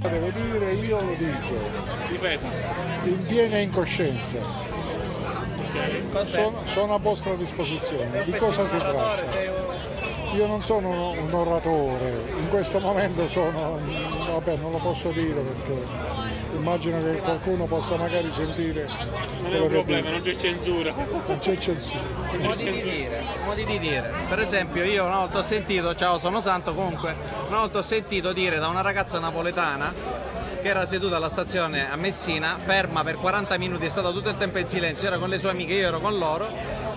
Devo dire, io lo dico. Ripeto. In piena incoscienza. Okay. Sono a vostra disposizione. Di cosa si tratta? Io non sono un oratore, in questo momento vabbè, non lo posso dire perché immagino che qualcuno possa magari sentire. Non è un problema, non c'è censura. Modi di dire. Per esempio io una volta ho sentito, ciao sono Santo comunque, una volta ho sentito dire da una ragazza napoletana che era seduta alla stazione a Messina, ferma per 40 minuti, è stata tutto il tempo in silenzio, era con le sue amiche, io ero con loro,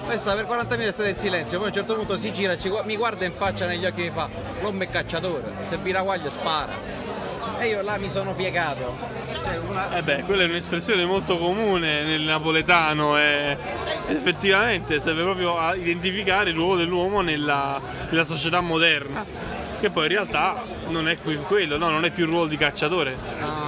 poi è stata per 40 minuti, è stata in silenzio, poi a un certo punto si gira, mi guarda in faccia negli occhi e mi fa: l'uomo è cacciatore, se vi ragguaglia spara. E io là mi sono piegato. Quella è un'espressione molto comune nel napoletano e effettivamente serve proprio a identificare il ruolo dell'uomo nella società moderna, che poi in realtà non è più quello, no, non è più il ruolo di cacciatore.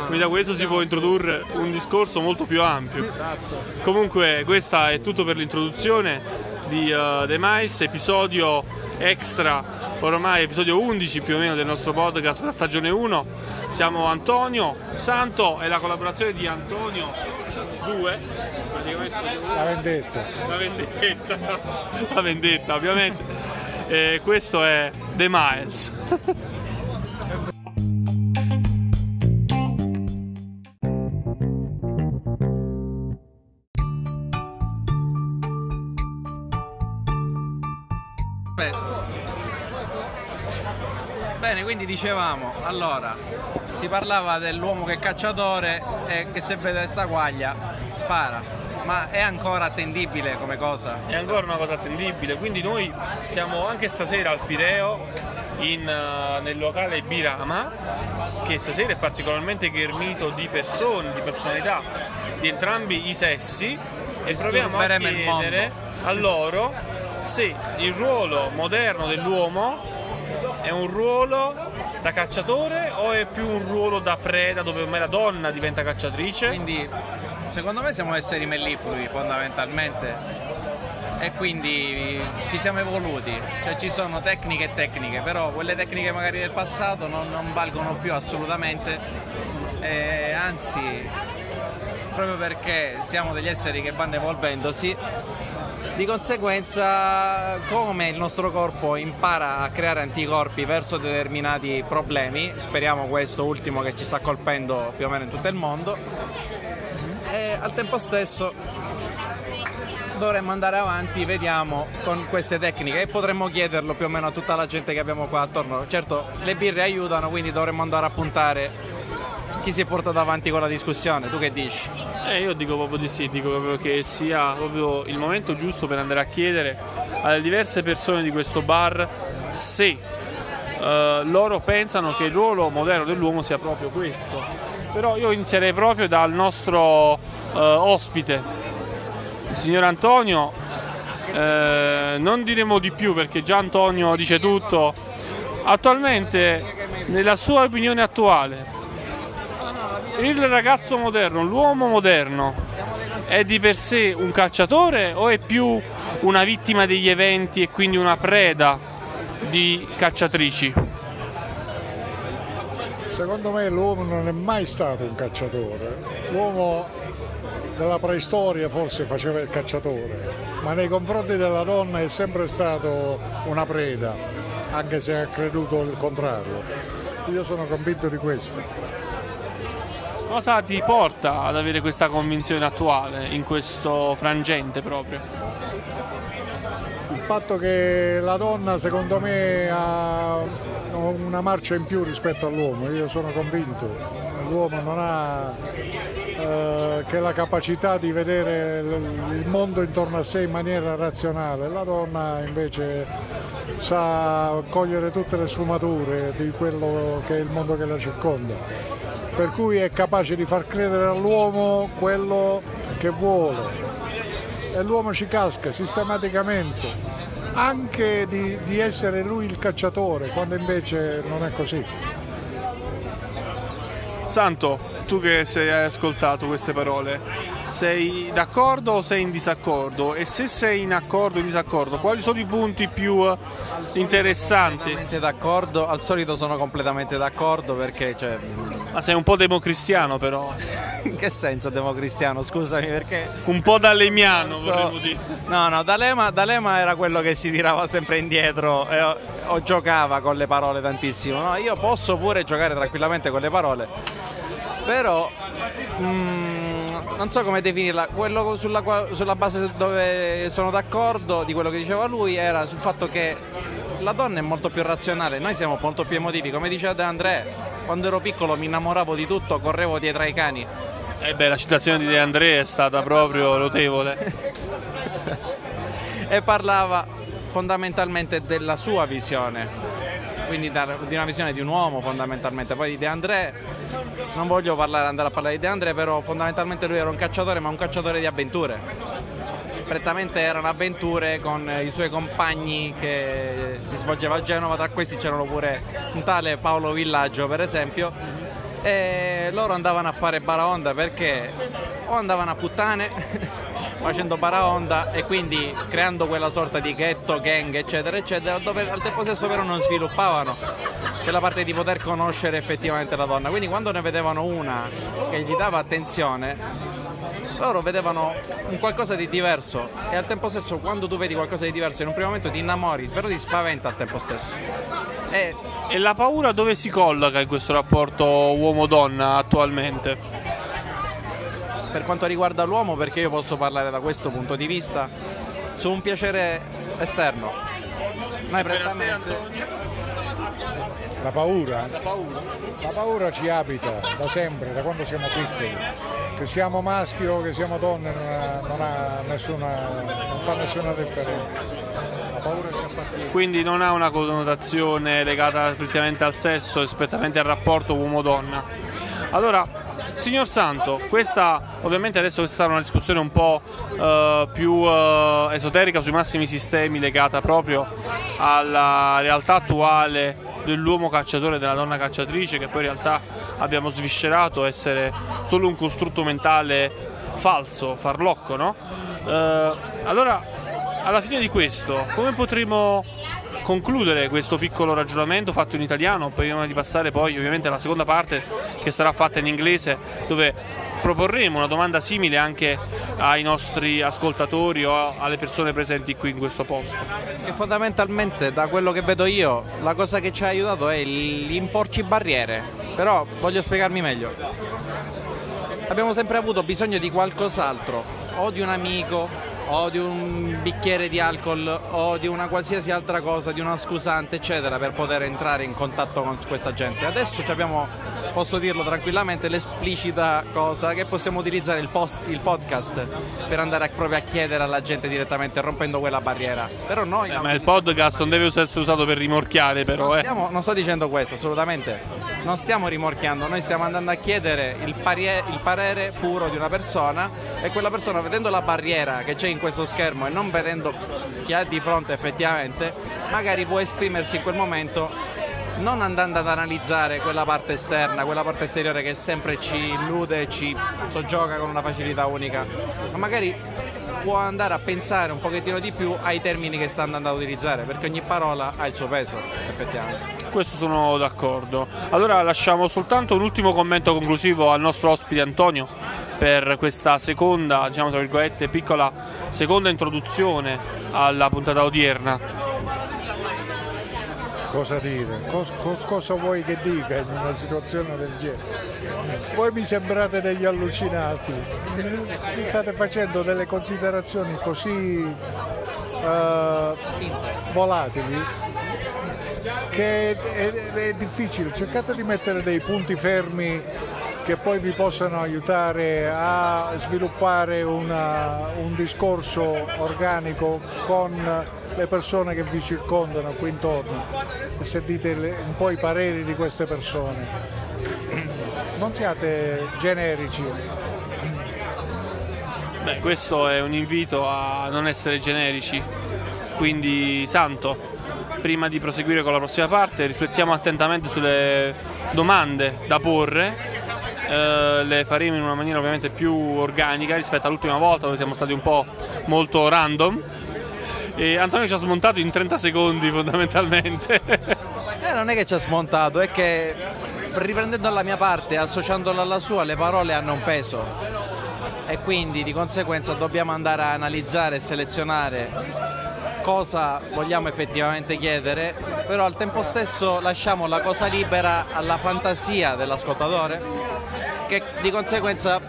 Quindi da questo si può introdurre un discorso molto più ampio. Esatto. Comunque questa è tutto per l'introduzione di The Miles, episodio extra, ormai episodio 11 più o meno del nostro podcast per la stagione 1. Siamo Antonio, Santo e la collaborazione di Antonio 2, la vendetta ovviamente. E questo è The Miles. Bene, quindi dicevamo, allora, si parlava dell'uomo che è cacciatore e che se vede sta guaglia spara, ma è ancora attendibile come cosa? È ancora una cosa attendibile, quindi noi siamo anche stasera al Pireo nel locale Birama, che stasera è particolarmente ghermito di persone, di personalità di entrambi i sessi, e proviamo a chiedere a loro se il ruolo moderno dell'uomo è un ruolo da cacciatore o è più un ruolo da preda, dove ormai la donna diventa cacciatrice? Quindi secondo me siamo esseri melliflui fondamentalmente, e quindi ci siamo evoluti, cioè ci sono tecniche, però quelle tecniche magari del passato non valgono più assolutamente, anzi proprio perché siamo degli esseri che vanno evolvendosi. Di conseguenza, come il nostro corpo impara a creare anticorpi verso determinati problemi, speriamo questo ultimo che ci sta colpendo più o meno in tutto il mondo, e al tempo stesso dovremmo andare avanti, vediamo, con queste tecniche, e potremmo chiederlo più o meno a tutta la gente che abbiamo qua attorno. Certo, le birre aiutano, quindi dovremmo andare a puntare chi si è portato avanti con la discussione. Tu che dici? Io dico proprio di sì, dico proprio che sia proprio il momento giusto per andare a chiedere alle diverse persone di questo bar se loro pensano che il ruolo moderno dell'uomo sia proprio questo. Però io inizierei proprio dal nostro ospite, il signor Antonio. Non diremo di più perché già Antonio dice tutto. Attualmente, nella sua opinione attuale, il ragazzo moderno, l'uomo moderno, è di per sé un cacciatore o è più una vittima degli eventi e quindi una preda di cacciatrici? Secondo me l'uomo non è mai stato un cacciatore. L'uomo della preistoria forse faceva il cacciatore, ma nei confronti della donna è sempre stato una preda, anche se ha creduto il contrario. Io sono convinto di questo. Cosa ti porta ad avere questa convinzione attuale, in questo frangente proprio? Il fatto che la donna, secondo me, ha una marcia in più rispetto all'uomo. Io sono convinto. L'uomo non ha che la capacità di vedere il mondo intorno a sé in maniera razionale. La donna invece sa cogliere tutte le sfumature di quello che è il mondo che la circonda, per cui è capace di far credere all'uomo quello che vuole, e l'uomo ci casca sistematicamente, anche di essere lui il cacciatore, quando invece non è così. Santo, tu che sei, hai ascoltato queste parole, sei d'accordo o sei in disaccordo, e se sei in accordo o in disaccordo, quali sono i punti più interessanti? Completamente d'accordo, al solito sono completamente d'accordo, perché cioè... Ma sei un po' democristiano però. In che senso democristiano? Scusami, perché... Un po' dalemiano vorremmo dire. No, D'Alema era quello che si tirava sempre indietro o giocava con le parole tantissimo. No, io posso pure giocare tranquillamente con le parole, però... non so come definirla. Quello sulla base dove sono d'accordo di quello che diceva lui era sul fatto che la donna è molto più razionale, noi siamo molto più emotivi. Come diceva De André, quando ero piccolo mi innamoravo di tutto, correvo dietro ai cani. La citazione di De André è stata proprio notevole. E parlava fondamentalmente della sua visione, quindi di una visione di un uomo fondamentalmente. Poi di De André non voglio andare a parlare di De André, però fondamentalmente lui era un cacciatore, ma un cacciatore di avventure, prettamente erano avventure con i suoi compagni che si svolgeva a Genova. Tra questi c'erano pure un tale Paolo Villaggio per esempio, e loro andavano a fare baraonda perché o andavano a puttane facendo baraonda e quindi creando quella sorta di ghetto, gang eccetera eccetera, dove al tempo stesso però non sviluppavano quella parte di poter conoscere effettivamente la donna. Quindi quando ne vedevano una che gli dava attenzione, loro vedevano un qualcosa di diverso, e al tempo stesso quando tu vedi qualcosa di diverso in un primo momento ti innamori, però ti spaventa al tempo stesso. E la paura dove si colloca in questo rapporto uomo-donna attualmente? Per quanto riguarda l'uomo, perché io posso parlare da questo punto di vista, su un piacere esterno. Noi prettamente... La paura ci abita da sempre, da quando siamo piccoli. Che siamo maschi o che siamo donne non fa nessuna differenza. La paura ci appartiene. Quindi non ha una connotazione legata prettamente al sesso, rispettivamente al rapporto uomo-donna. Allora, signor Santo, questa ovviamente adesso è stata una discussione un po' più esoterica sui massimi sistemi, legata proprio alla realtà attuale dell'uomo cacciatore e della donna cacciatrice, che poi in realtà abbiamo sviscerato essere solo un costrutto mentale falso, farlocco, no? Allora, alla fine di questo, come potremmo concludere questo piccolo ragionamento fatto in italiano, prima di passare poi ovviamente alla seconda parte che sarà fatta in inglese, dove proporremo una domanda simile anche ai nostri ascoltatori o alle persone presenti qui in questo posto? Che fondamentalmente, da quello che vedo io, la cosa che ci ha aiutato è l'imporci barriere, però voglio spiegarmi meglio. Abbiamo sempre avuto bisogno di qualcos'altro, o di un amico, o di un bicchiere di alcol, o di una qualsiasi altra cosa, di una scusante eccetera, per poter entrare in contatto con questa gente. Adesso abbiamo, posso dirlo tranquillamente, l'esplicita cosa che possiamo utilizzare il podcast per andare proprio a chiedere alla gente direttamente, rompendo quella barriera. Però noi ma il podcast non deve essere usato per rimorchiare, però non sto dicendo questo, assolutamente non stiamo rimorchiando, noi stiamo andando a chiedere il parere puro di una persona, e quella persona, vedendo la barriera che c'è in questo schermo e non vedendo chi ha di fronte effettivamente, magari può esprimersi in quel momento non andando ad analizzare quella parte esterna, quella parte esteriore che sempre ci illude, ci soggioga con una facilità unica, ma magari può andare a pensare un pochettino di più ai termini che sta andando ad utilizzare, perché ogni parola ha il suo peso effettivamente. Questo sono d'accordo. Allora lasciamo soltanto un ultimo commento conclusivo al nostro ospite Antonio per questa seconda, diciamo tra virgolette, piccola seconda introduzione alla puntata odierna. Cosa dire? Cosa vuoi che dica in una situazione del genere? Voi mi sembrate degli allucinati, mi state facendo delle considerazioni così volatili che è difficile. Cercate di mettere dei punti fermi che poi vi possano aiutare a sviluppare un discorso organico con le persone che vi circondano qui intorno, e sentite un po' i pareri di queste persone, non siate generici. Beh, questo è un invito a non essere generici. Quindi Santo, prima di proseguire con la prossima parte, riflettiamo attentamente sulle domande da porre le faremo in una maniera ovviamente più organica rispetto all'ultima volta dove siamo stati un po' molto random. E Antonio ci ha smontato in 30 secondi fondamentalmente. Non è che ci ha smontato, è che riprendendo la mia parte, associandola alla sua, le parole hanno un peso e quindi di conseguenza dobbiamo andare a analizzare e selezionare cosa vogliamo effettivamente chiedere, però al tempo stesso lasciamo la cosa libera alla fantasia dell'ascoltatore, che di conseguenza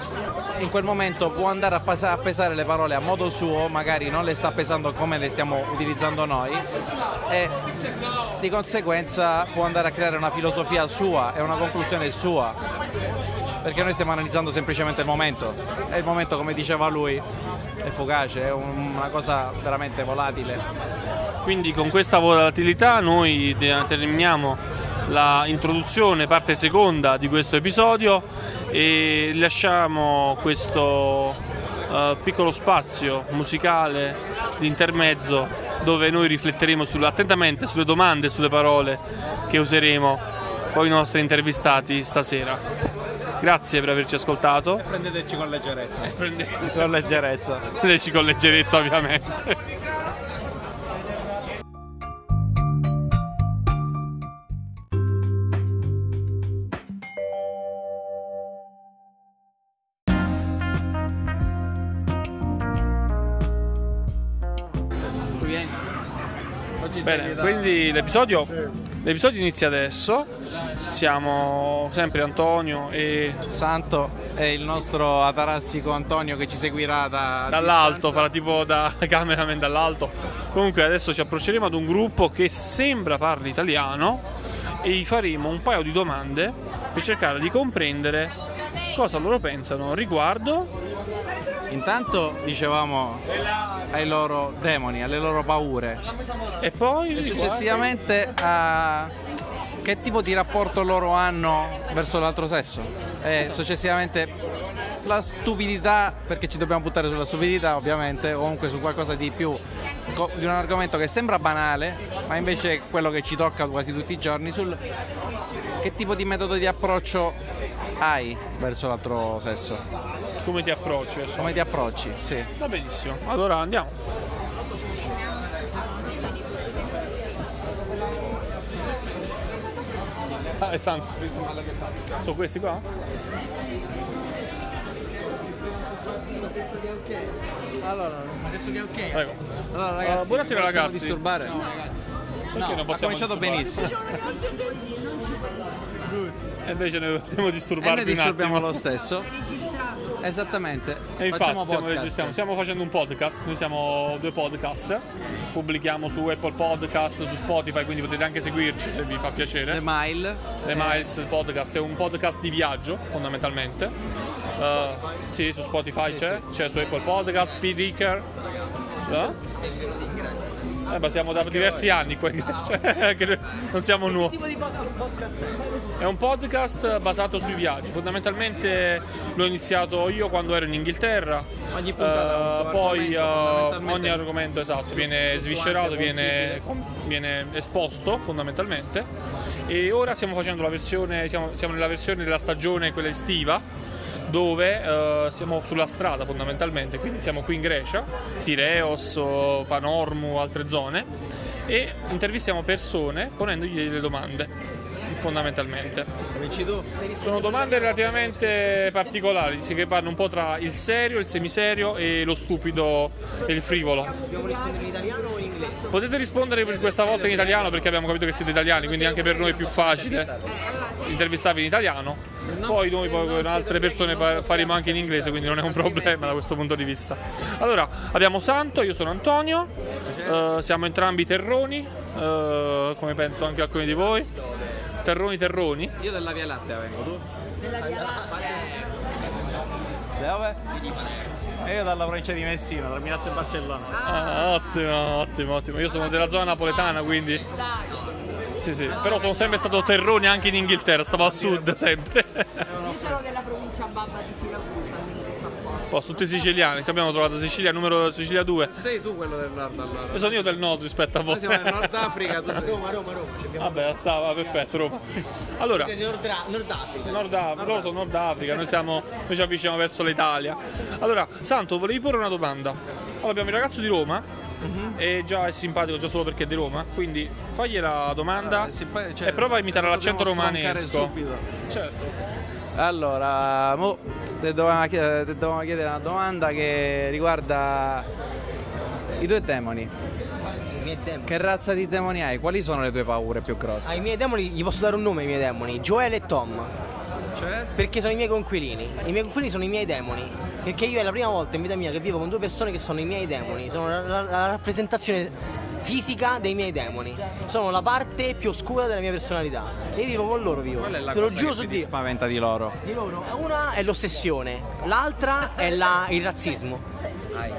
in quel momento può andare a pesare le parole a modo suo, magari non le sta pesando come le stiamo utilizzando noi e di conseguenza può andare a creare una filosofia sua e una conclusione sua, perché noi stiamo analizzando semplicemente il momento e il momento, come diceva lui, è fugace, è una cosa veramente volatile. Quindi con questa volatilità noi terminiamo la introduzione, parte seconda di questo episodio, e lasciamo questo piccolo spazio musicale di intermezzo dove noi rifletteremo attentamente sulle domande e sulle parole che useremo con i nostri intervistati stasera. Grazie per averci ascoltato. Prendeteci con leggerezza. Prendeteci con leggerezza, ovviamente. Bene, quindi l'episodio inizia adesso. Siamo sempre Antonio e Santo e il nostro atarassico Antonio che ci seguirà dall'alto, farà tipo da cameraman dall'alto. Comunque adesso ci approcceremo ad un gruppo che sembra parli italiano e gli faremo un paio di domande per cercare di comprendere cosa loro pensano riguardo. Intanto dicevamo ai loro demoni, alle loro paure e poi successivamente a che tipo di rapporto loro hanno verso l'altro sesso e successivamente la stupidità, perché ci dobbiamo buttare sulla stupidità ovviamente, o comunque su qualcosa di più, di un argomento che sembra banale ma invece è quello che ci tocca quasi tutti i giorni, sul che tipo di metodo di approccio hai verso l'altro sesso? Come ti approcci? Come ti approcci, sì. Va benissimo, allora andiamo. Ah, è Santo. Sono questi qua? Allora, ha detto che è ok. Prego. Allora ragazzi, buonasera ragazzi. Disturbare? No, ragazzi. Perché non possiamo disturbare? Ha cominciato benissimo. Non ci puoi disturbare. E invece noi dobbiamo disturbarvi un attimo. E noi disturbiamo lo stesso. Esattamente. E infatti stiamo facendo un podcast. Noi siamo due podcast. Pubblichiamo su Apple Podcast, su Spotify, quindi potete anche seguirci se vi fa piacere. The Miles, il podcast è un podcast di viaggio fondamentalmente. Sì, su Spotify sì, c'è. Sì. C'è su Apple Podcast, Spreaker. Ma siamo da diversi anni qua, cioè, non siamo nuovi. È un podcast basato sui viaggi. Fondamentalmente l'ho iniziato io quando ero in Inghilterra. Ogni puntata poi ogni argomento esatto viene sviscerato, viene esposto fondamentalmente. E ora stiamo facendo la versione, siamo nella versione della stagione quella estiva, dove siamo sulla strada fondamentalmente, quindi siamo qui in Grecia, Pireo, Panormu, altre zone, e intervistiamo persone ponendogli delle domande fondamentalmente. Sono domande relativamente particolari, che vanno un po' tra il serio, il semiserio e lo stupido e il frivolo. Dobbiamo rispondere in italiano o in inglese? Potete rispondere questa volta in italiano perché abbiamo capito che siete italiani, quindi anche per noi è più facile intervistarvi in italiano. Poi noi con altre persone faremo anche in inglese, quindi non è un problema da questo punto di vista. Allora, abbiamo Santo, io sono Antonio, siamo entrambi terroni, come penso anche alcuni di voi. Terroni. Io della Via Lattea vengo, tu? Della Via Lattea. Dove? E io dalla provincia di Messina, tra Milazzo e Barcellona. Ottimo. Io sono della zona napoletana, quindi Sì, però sono sempre stato terrone anche in Inghilterra, stavo a sud sempre. Io sono della provincia babba di Siracusa, quindi tutto a posto. posto, tutti siciliani, che abbiamo trovato Sicilia, numero Sicilia 2. Sei tu quello del nord allora? Io sono io del nord rispetto a voi. Noi siamo del Nord Africa, tu sei Roma. Vabbè, stava perfetto, Roma. Allora, loro sono Nord Africa, noi ci avviciniamo verso l'Italia. Allora, Santo, volevi porre una domanda. Allora, abbiamo il ragazzo di Roma. E già è simpatico, già solo perché è di Roma, quindi fagli la domanda, e prova a imitare l'accento romanesco. Certo. Allora, ti dovevamo chiedere una domanda che riguarda i tuoi demoni. I miei demoni. Che razza di demoni hai? Quali sono le tue paure più grosse? Ai miei demoni gli posso dare un nome, ai miei demoni, Joel e Tom. Cioè? Perché sono i miei coinquilini. I miei coinquilini sono i miei demoni. Perché io è la prima volta in vita mia che vivo con due persone che sono i miei demoni. Sono la rappresentazione fisica dei miei demoni. Sono la parte più oscura della mia personalità. E vivo con loro, vivo. Qual è la te cosa lo giuro che su ti Dio. Spaventa di loro? Di loro. Una è l'ossessione, l'altra è il razzismo.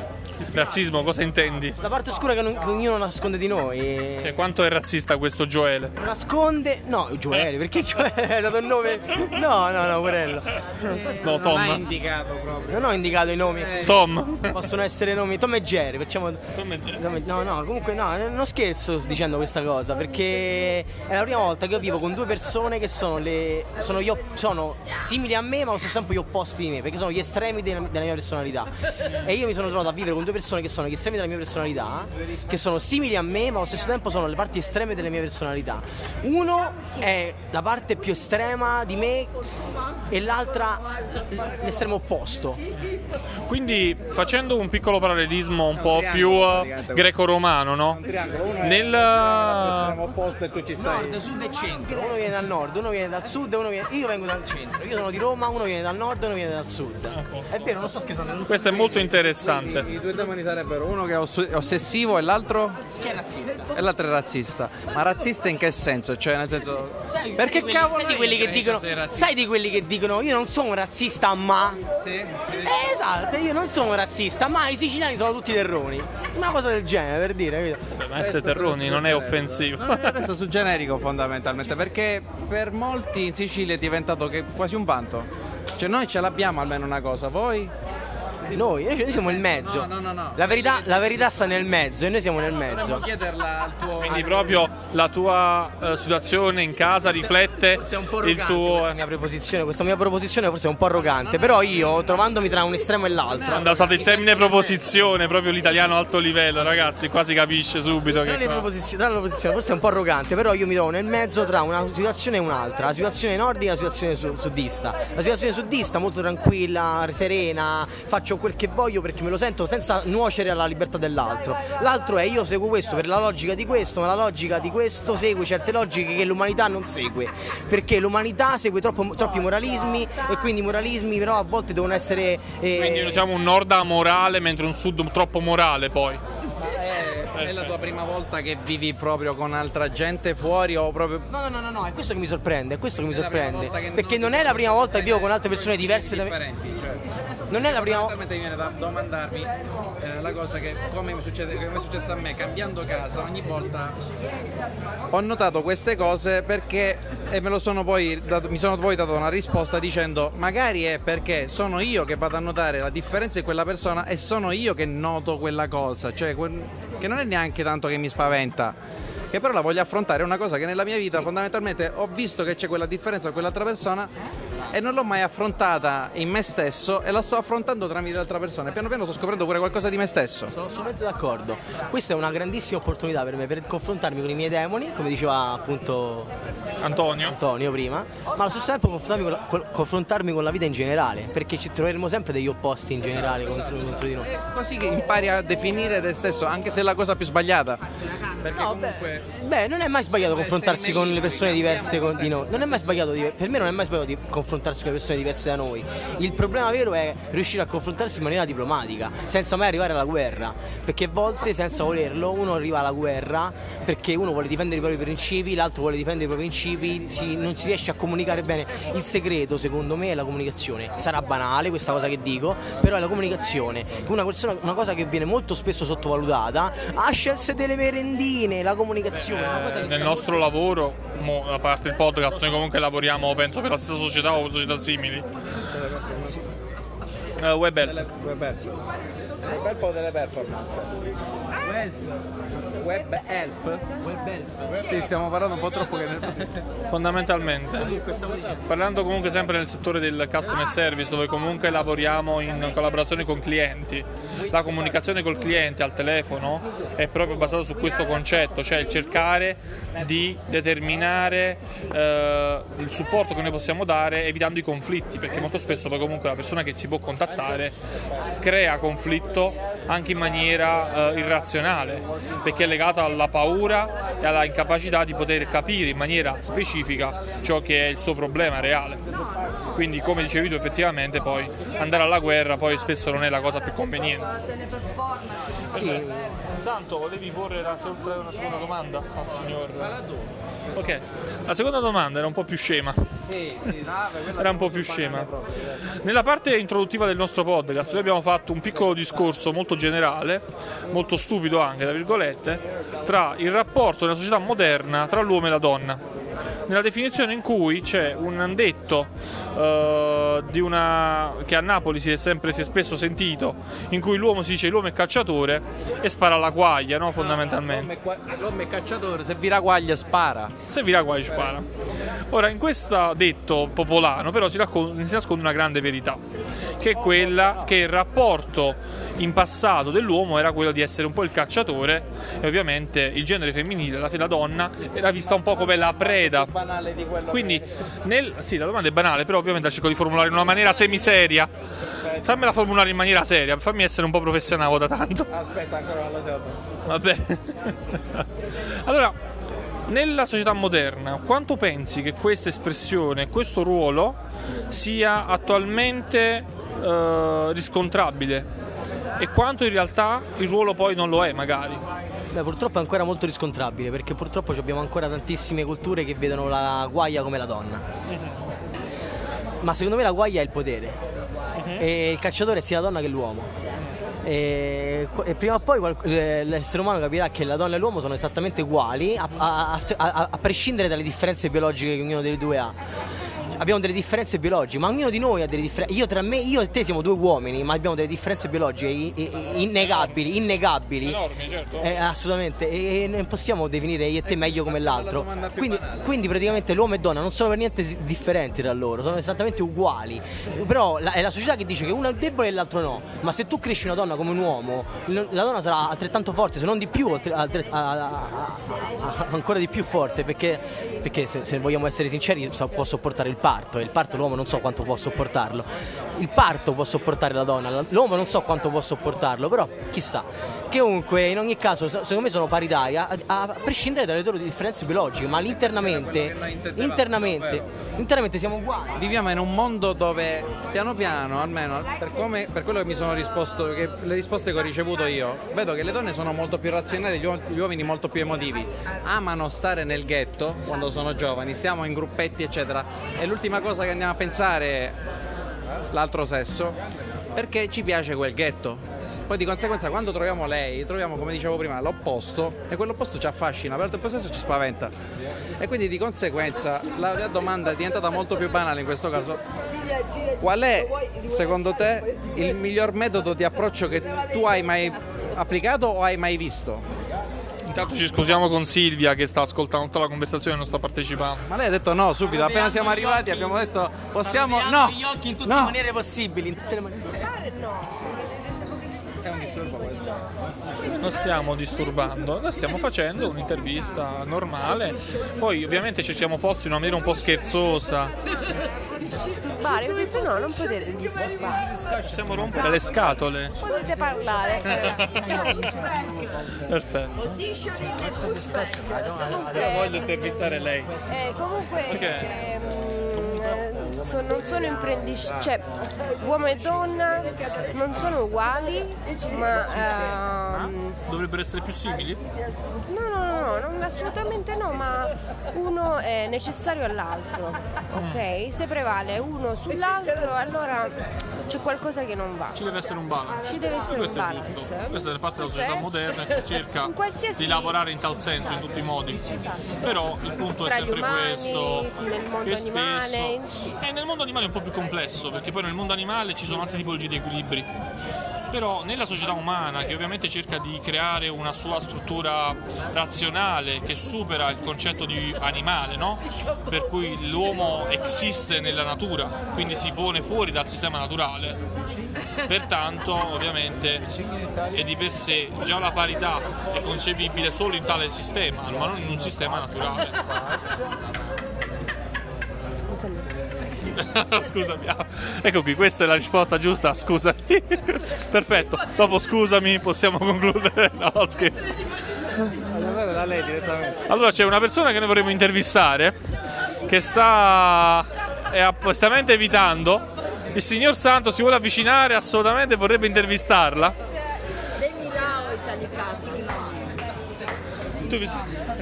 Razzismo, cosa intendi? La parte oscura che ognuno nasconde di noi. Cioè, quanto è razzista questo Joel? Nasconde. No, Joel, perché Joel ha dato il nome? No, quello. No, Tom. Non ho indicato proprio. Non ho indicato i nomi. Tom. Possono essere nomi. Tom e Jerry, facciamo. Tom e Jerry. No, comunque no, non scherzo dicendo questa cosa, perché è la prima volta che io vivo con due persone che sono simili a me, ma sono sempre gli opposti di me, perché sono gli estremi della mia personalità. E io mi sono trovato a vivere con due persone che sono gli estremi della mia personalità, che sono simili a me ma allo stesso tempo sono le parti estreme della mia personalità. Uno è la parte più estrema di me e l'altra l'estremo opposto. Quindi, facendo un piccolo parallelismo un po' più greco-romano, no? Nel l'estremo opposto e tu ci stai. Nord, sud e centro. Uno viene dal nord, uno viene dal sud, io vengo dal centro. Io sono di Roma, uno viene dal nord, uno viene dal sud. È vero, non sto scherzando. Questo è molto interessante. I due demoni sarebbero uno che è ossessivo e l'altro che è razzista. E l'altro è razzista. Ma razzista in che senso? Cioè, nel senso, sai, perché cavolo sai di quelli che dicono, io non sono un razzista, ma sì. Esatto, io non sono un razzista, ma i siciliani sono tutti terroni. Una cosa del genere, per dire. Beh, ma essere terroni non è offensivo. No, è resto sul generico fondamentalmente, perché per molti in Sicilia è diventato quasi un vanto. Cioè, noi ce l'abbiamo almeno una cosa, voi? Noi siamo il mezzo. No. La verità sta nel mezzo e noi siamo nel mezzo. Dobbiamo chiederla al tuo. Quindi proprio la tua situazione in casa riflette il tuo. Questa mia proposizione forse è un po' arrogante, però io trovandomi tra un estremo e l'altro. Quando usate il termine proposizione, proprio l'italiano alto livello, ragazzi, quasi capisce subito che tra le proposizioni forse è un po' arrogante, però io mi trovo nel mezzo tra una situazione e un'altra, la situazione nordica e la situazione sudista. La situazione sudista molto tranquilla, serena, faccio quel che voglio perché me lo sento senza nuocere alla libertà dell'altro. L'altro è io seguo questo per la logica di questo, ma la logica di questo segue certe logiche che l'umanità non segue, perché l'umanità segue troppi moralismi, e quindi i moralismi però a volte devono essere quindi diciamo un nord amorale mentre un sud troppo morale. Poi è la tua prima volta che vivi proprio con altra gente fuori o proprio? No, è questo che mi sorprende, perché non è la prima volta che vivo con altre persone diverse da me. Non è la prima volta. Mi viene da domandarmi la cosa che come è successo a me cambiando casa ogni volta. Ho notato queste cose perché mi sono poi dato una risposta dicendo magari è perché sono io che vado a notare la differenza in quella persona e sono io che noto quella cosa, cioè che non è neanche tanto che mi spaventa, che però la voglio affrontare. È una cosa che nella mia vita fondamentalmente ho visto che c'è quella differenza con quell'altra persona e non l'ho mai affrontata in me stesso e la sto affrontando tramite l'altra persona. Piano piano sto scoprendo pure qualcosa di me stesso. Sono assolutamente d'accordo. Questa è una grandissima opportunità per me per confrontarmi con i miei demoni, come diceva appunto Antonio prima, ma allo stesso tempo confrontarmi con la vita in generale, perché ci troveremo sempre degli opposti in generale contro di noi. È così che impari a definire te stesso, anche se è la cosa più sbagliata. Perché comunque non è mai sbagliato confrontarsi con le persone diverse di noi. Non è mai sbagliato, per me non è mai sbagliato di confrontarsi con le persone diverse da noi. Il problema vero è riuscire a confrontarsi in maniera diplomatica, senza mai arrivare alla guerra, perché a volte senza volerlo uno arriva alla guerra perché uno vuole difendere i propri principi, l'altro vuole difendere i propri principi, non si riesce a comunicare bene. Il segreto secondo me è la comunicazione. Sarà banale questa cosa che dico, però è la comunicazione. Una cosa che viene molto spesso sottovalutata. Scelte delle merendine, la comunicazione. Nel nostro lavoro, a parte il podcast, noi comunque lavoriamo penso per la stessa società o società simili. Web help. Web o delle performance? Web help? Sì, stiamo parlando un po' troppo fondamentalmente. Parlando comunque sempre nel settore del customer service, dove comunque lavoriamo in collaborazione con clienti. La comunicazione col cliente al telefono è proprio basata su questo concetto, cioè il cercare di determinare il supporto che noi possiamo dare evitando i conflitti, perché molto spesso poi comunque la persona che ci può contattare crea conflitto anche in maniera irrazionale, perché è legata alla paura e alla incapacità di poter capire in maniera specifica ciò che è il suo problema reale. Quindi, come dicevi tu, effettivamente poi andare alla guerra poi spesso non è la cosa più conveniente. Sì. Santo, volevi porre una seconda domanda al signor? Ok, la seconda domanda era un po' più scema. Era un po' più scema. Nella parte introduttiva del nostro podcast noi abbiamo fatto un piccolo discorso molto generale, molto stupido anche, tra virgolette, tra il rapporto nella società moderna tra l'uomo e la donna, nella definizione in cui c'è un detto di una che a Napoli si è spesso sentito, in cui l'uomo si dice l'uomo è cacciatore e spara alla guaglia, no? Fondamentalmente l'uomo è cacciatore, se vira guaglia spara, ora in questo detto popolano però si nasconde una grande verità, che è quella che il rapporto in passato dell'uomo era quello di essere un po' il cacciatore, e ovviamente il genere femminile, la donna, era vista un po' come la preda. Quindi sì, la domanda è banale, però ovviamente la cerco di formulare in una maniera semiseria. Fammela formulare in maniera seria, fammi essere un po' professionale da tanto. Aspetta, ancora la seconda. Vabbè. Allora, nella società moderna, quanto pensi che questa espressione, questo ruolo sia attualmente riscontrabile? E quanto in realtà il ruolo poi non lo è, magari? Beh, purtroppo è ancora molto riscontrabile, perché purtroppo abbiamo ancora tantissime culture che vedono la guaglia come la donna. Ma secondo me la guaglia è il potere, e il cacciatore è sia la donna che l'uomo, e prima o poi l'essere umano capirà che la donna e l'uomo sono esattamente uguali, a prescindere dalle differenze biologiche che ognuno dei due ha. Abbiamo delle differenze biologiche, ma ognuno di noi ha delle differenze. Io e te siamo due uomini, ma abbiamo delle differenze biologiche innegabili. Enormi, certo. Assolutamente. E non possiamo definire io e te meglio come l'altro. Quindi praticamente l'uomo e donna non sono per niente differenti tra loro, sono esattamente uguali. Però è la società che dice che uno è debole e l'altro no. Ma se tu cresci una donna come un uomo, la donna sarà altrettanto forte, se non di più, ancora di più forte, perché se vogliamo essere sinceri, può sopportare il parto, l'uomo non so quanto può sopportarlo. Il parto può sopportare la donna, l'uomo non so quanto può sopportarlo, però chissà. Comunque, in ogni caso, secondo me sono paritaria, a prescindere dalle loro differenze biologiche, ma internamente siamo uguali. Viviamo in un mondo dove piano piano, almeno per quello che mi sono risposto, che le risposte che ho ricevuto io, vedo che le donne sono molto più razionali, gli uomini molto più emotivi, amano stare nel ghetto quando sono giovani, stiamo in gruppetti eccetera, e l'ultima cosa che andiamo a pensare l'altro sesso, perché ci piace quel ghetto. Poi di conseguenza quando troviamo lei, troviamo, come dicevo prima, l'opposto, e quell'opposto ci affascina, però il tempo stesso ci spaventa. E quindi di conseguenza la domanda è diventata molto più banale in questo caso. Qual è, secondo te, il miglior metodo di approccio che tu hai mai applicato o hai mai visto? Intanto ci scusiamo con Silvia che sta ascoltando tutta la conversazione e non sta partecipando. Ma lei ha detto no subito, appena siamo arrivati abbiamo detto possiamo no, gli occhi in tutte le maniere possibili, in tutte le maniere. È un disturbo questo. Non stiamo disturbando, noi stiamo facendo un'intervista normale. Poi ovviamente ci siamo posti in una maniera un po' scherzosa. Disturbare? Ho detto no, non potete disturbare. Possiamo rompere le scatole. Potete parlare. Perfetto. Io voglio intervistare lei. Comunque... non sono imprenditori, cioè uomo e donna non sono uguali, ma dovrebbero essere più simili? No, assolutamente no, ma uno è necessario all'altro, ok? Se prevale uno sull'altro, allora c'è qualcosa che non va. Ci deve essere un balance. Ci deve essere questo un balance. Questa è parte della società moderna, si cerca qualsiasi... di lavorare in tal senso, in tutti i modi. Però il punto è sempre umani, questo. Nel mondo animale. Nel mondo animale è un po' più complesso, perché poi nel mondo animale ci sono altre tipologie di equilibri. Però nella società umana, che ovviamente cerca di creare una sua struttura razionale che supera il concetto di animale, no? Per cui l'uomo esiste nella natura, quindi si pone fuori dal sistema naturale, pertanto ovviamente è di per sé già la parità è concepibile solo in tale sistema, ma non in un sistema naturale. Scusami, ecco qui, questa è la risposta giusta, scusami. Perfetto, dopo scusami possiamo concludere. No, scherzo. Allora c'è una persona che noi vorremmo intervistare, che è appostamente evitando. Il signor Santo si vuole avvicinare, assolutamente vorrebbe intervistarla.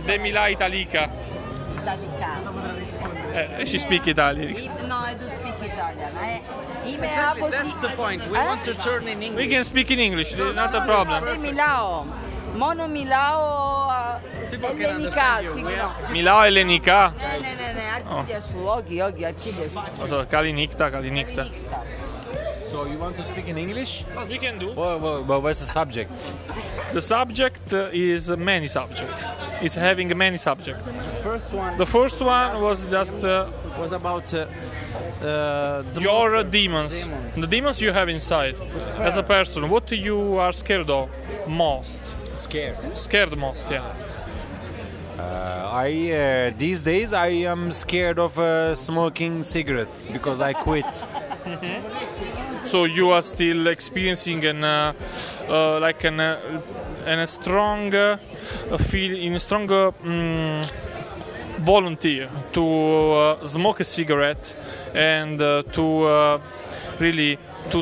De Milà Italica. She speak Italian. No, I do speak Italian. That's the point. We want to turn in English. We can speak in English. There's not a problem. Milao. Mono Milao ellenica. Milao ellenica. Ne. Archidea su. Oggi archidea su. Kalinikta. So you want to speak in English? What we can do. Well, where's the subject? The subject is many subjects. It's having many subjects. The first one was just was about your demons. The demons you have inside as a person. What you are scared of most? Scared most. Yeah. I these days I am scared of smoking cigarettes because I quit. So you are still experiencing a stronger volunteer to smoke a cigarette and to really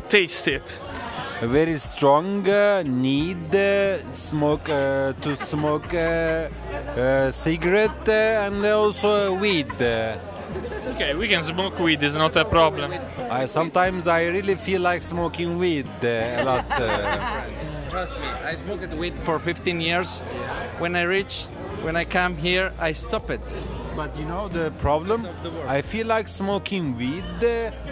taste it. A very strong need to smoke cigarette and also weed. Okay, we can smoke weed, it's not a problem. Sometimes I really feel like smoking weed a lot. Trust me, I smoked weed for 15 years. When I come here, I stop it. But you know the problem? I feel like smoking weed,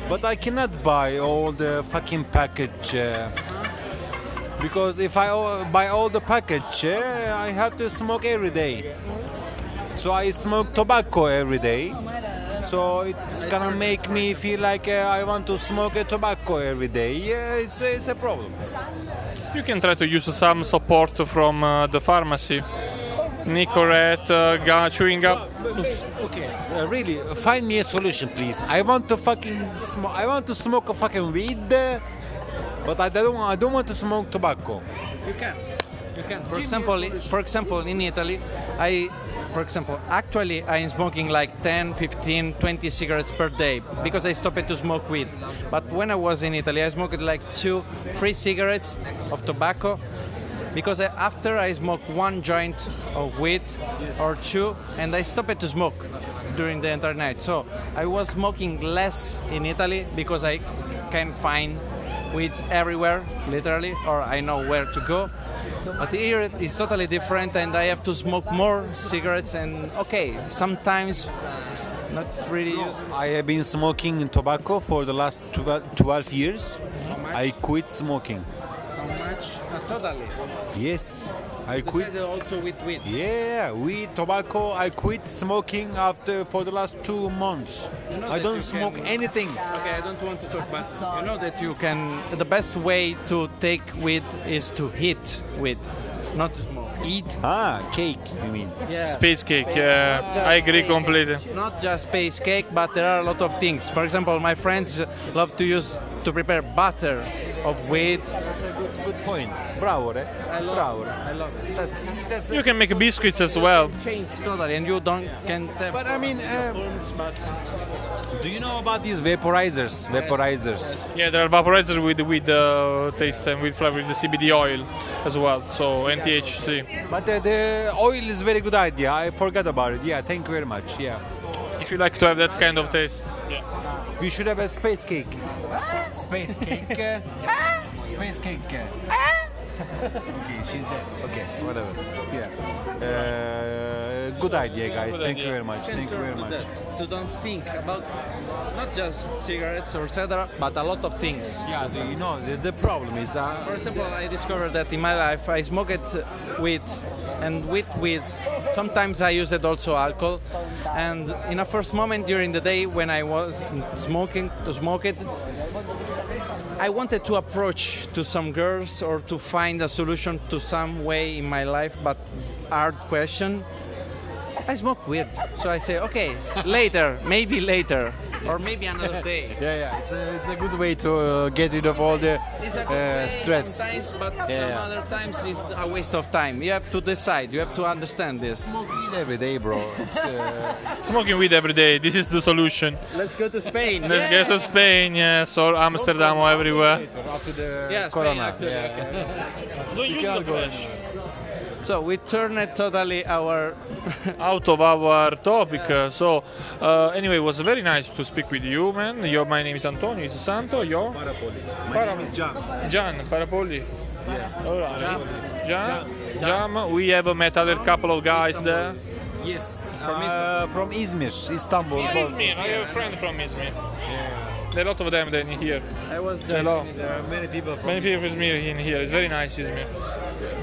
but I cannot buy all the fucking package. Because if I buy all the package, I have to smoke every day. So I smoke tobacco every day. So it's gonna make me feel like I want to smoke a tobacco every day. Yeah, it's a problem. You can try to use some support from the pharmacy, Nicorette, chewing gum. Okay, really, find me a solution, please. I want to smoke a fucking weed, but I don't want to smoke tobacco. You can. For example, in Italy, actually I am smoking like 10, 15, 20 cigarettes per day because I stopped to smoke weed. But when I was in Italy, I smoked like 2-3 cigarettes of tobacco because after I smoked one joint of weed or two and I stopped to smoke during the entire night. So I was smoking less in Italy because I can find weeds everywhere, literally, or I know where to go. But here it's totally different and I have to smoke more cigarettes and okay, sometimes not really. I have been smoking tobacco for the last 12 years. I quit smoking. How much? Totally? Yes. I quit. Also with weed? Yeah, weed, tobacco. I quit smoking for the last 2 months. You know I don't smoke anything. Okay, I don't want to talk, but you know that you can. The best way to take weed is to eat weed, not to smoke. Eat? Cake, you mean? Yeah. Space cake, yeah. I agree completely. Not just space cake, but there are a lot of things. For example, my friends love to use to prepare butter of weed. That's a good point. Bravo, eh? I love it. That's you can make biscuits as well. Change totally, and you don't can. But I mean, do you know about these vaporizers? Yeah, there are vaporizers with taste and with flavor, with the CBD oil as well. So NTHC. But the oil is very good idea. I forgot about it. Yeah, thank you very much. Yeah. if you like to have that kind of taste. Yeah. We should have a space cake. Space cake. Space cake. Okay, she's dead. Okay, whatever. Yeah. Good idea, guys. Thank you very much. Thank you very much. To don't think about not just cigarettes or etc., but a lot of things. Yeah. You know, the problem is. For example, I discovered that in my life I smoked weed, and with weed, sometimes I used also alcohol. And in a first moment during the day when I was smoking, to smoke it, I wanted to approach to some girls or to find a solution to some way in my life, but hard question. I smoke weed, so I say, okay, later, maybe later, or maybe another day. Yeah, yeah, it's a good way to get rid of all the stress. Sometimes, but some other times it's a waste of time. You have to decide, you have to understand this. Smoke weed every day, bro. Smoking weed every day, this is the solution. Let's go to Spain. Let's go to Spain, yes, or Amsterdam or everywhere. Later, after the corona. After Don't use the flash. So we turn it totally our out of our topic. Yeah. So anyway, it was very nice to speak with you, man. My name is Antonio. It's Santo. Yo. Parapoli. My name is Gian. Parapoli. Yeah. Right. Gian. We have met other couple of guys Istanbul. There. Yes. From Izmir, Istanbol. Yeah, Izmir. I have a friend from Izmir. Yeah. There are a lot of them in here. I was just there are many people from Izmir in here. It's very nice, Izmir.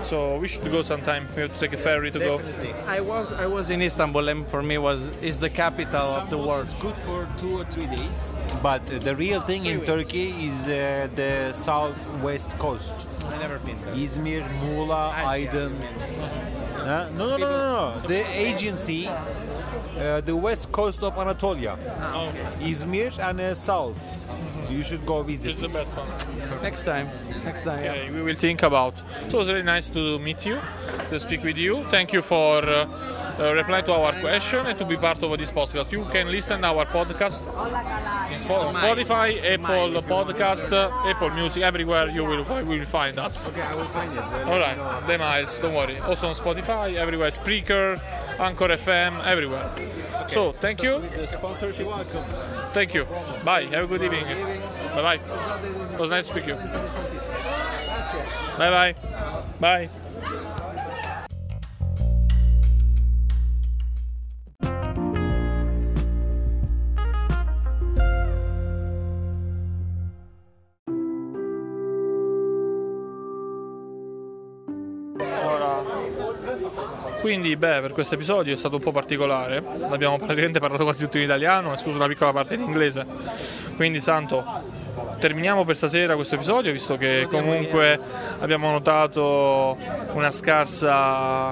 So we should go sometime. We have to take a ferry to go. I was in Istanbul, and for me is the capital of the world. It's good for 2 or 3 days. But the real thing in Turkey is the southwest coast. I never been there. Izmir, Mula, Aydın. No. The agency, the west coast of Anatolia, Izmir and south. You should go visit. It's the best one. Next time. Okay, we will think about. So it was really nice to meet you, to speak with you. Thank you for replying to our question and to be part of this podcast. You can listen to our podcast in Spotify, Apple Podcast, Apple Music, everywhere you will find us. Okay, I will find it. All right, The Miles, don't worry. Also on Spotify, everywhere, Spreaker, Anchor FM, everywhere. Okay. So thank you. Sponsorship, welcome. Thank you. Bye. Have a good evening. Bye bye. It was nice to speak to you. Bye bye. Bye. Quindi per questo episodio è stato un po' particolare, abbiamo praticamente parlato quasi tutto in italiano e scuso una piccola parte in inglese, quindi Santo, terminiamo per stasera questo episodio visto che comunque abbiamo notato una scarsa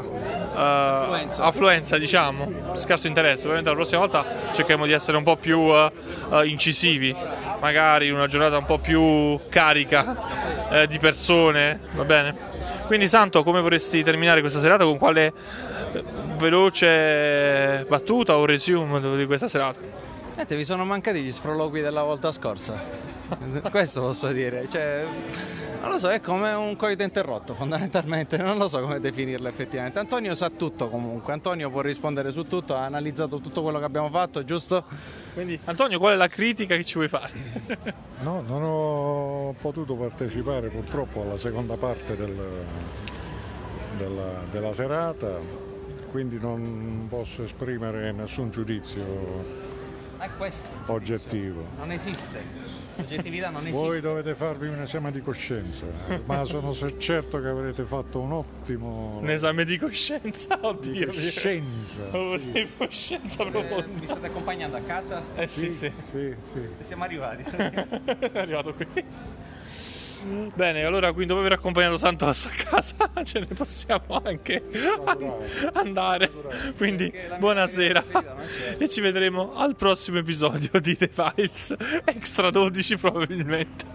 affluenza, diciamo, scarso interesse. Ovviamente la prossima volta cercheremo di essere un po' più incisivi, magari una giornata un po' più carica di persone, va bene? Quindi Santo, come vorresti terminare questa serata? Con quale veloce battuta o resume di questa serata? Vi sono mancati gli sproloqui della volta scorsa. Questo posso dire, non lo so, è come un coito interrotto fondamentalmente, non lo so come definirlo effettivamente. Antonio sa tutto comunque, Antonio può rispondere su tutto, ha analizzato tutto quello che abbiamo fatto, giusto? Quindi Antonio, qual è la critica che ci vuoi fare? No, non ho potuto partecipare purtroppo alla seconda parte della serata, quindi non posso esprimere nessun giudizio oggettivo. Non esiste, oggettività non esiste. Voi dovete farvi un esame di coscienza, ma sono certo che avrete fatto un ottimo... Un esame di coscienza? Oddio mio. Di coscienza. Di coscienza profonda. Mi state accompagnando a casa? Sì. Siamo arrivati. È arrivato qui. Bene, allora quindi dopo aver accompagnato Santo a casa ce ne possiamo anche andare. Quindi buonasera e ci vedremo al prossimo episodio di The Files Extra 12 probabilmente.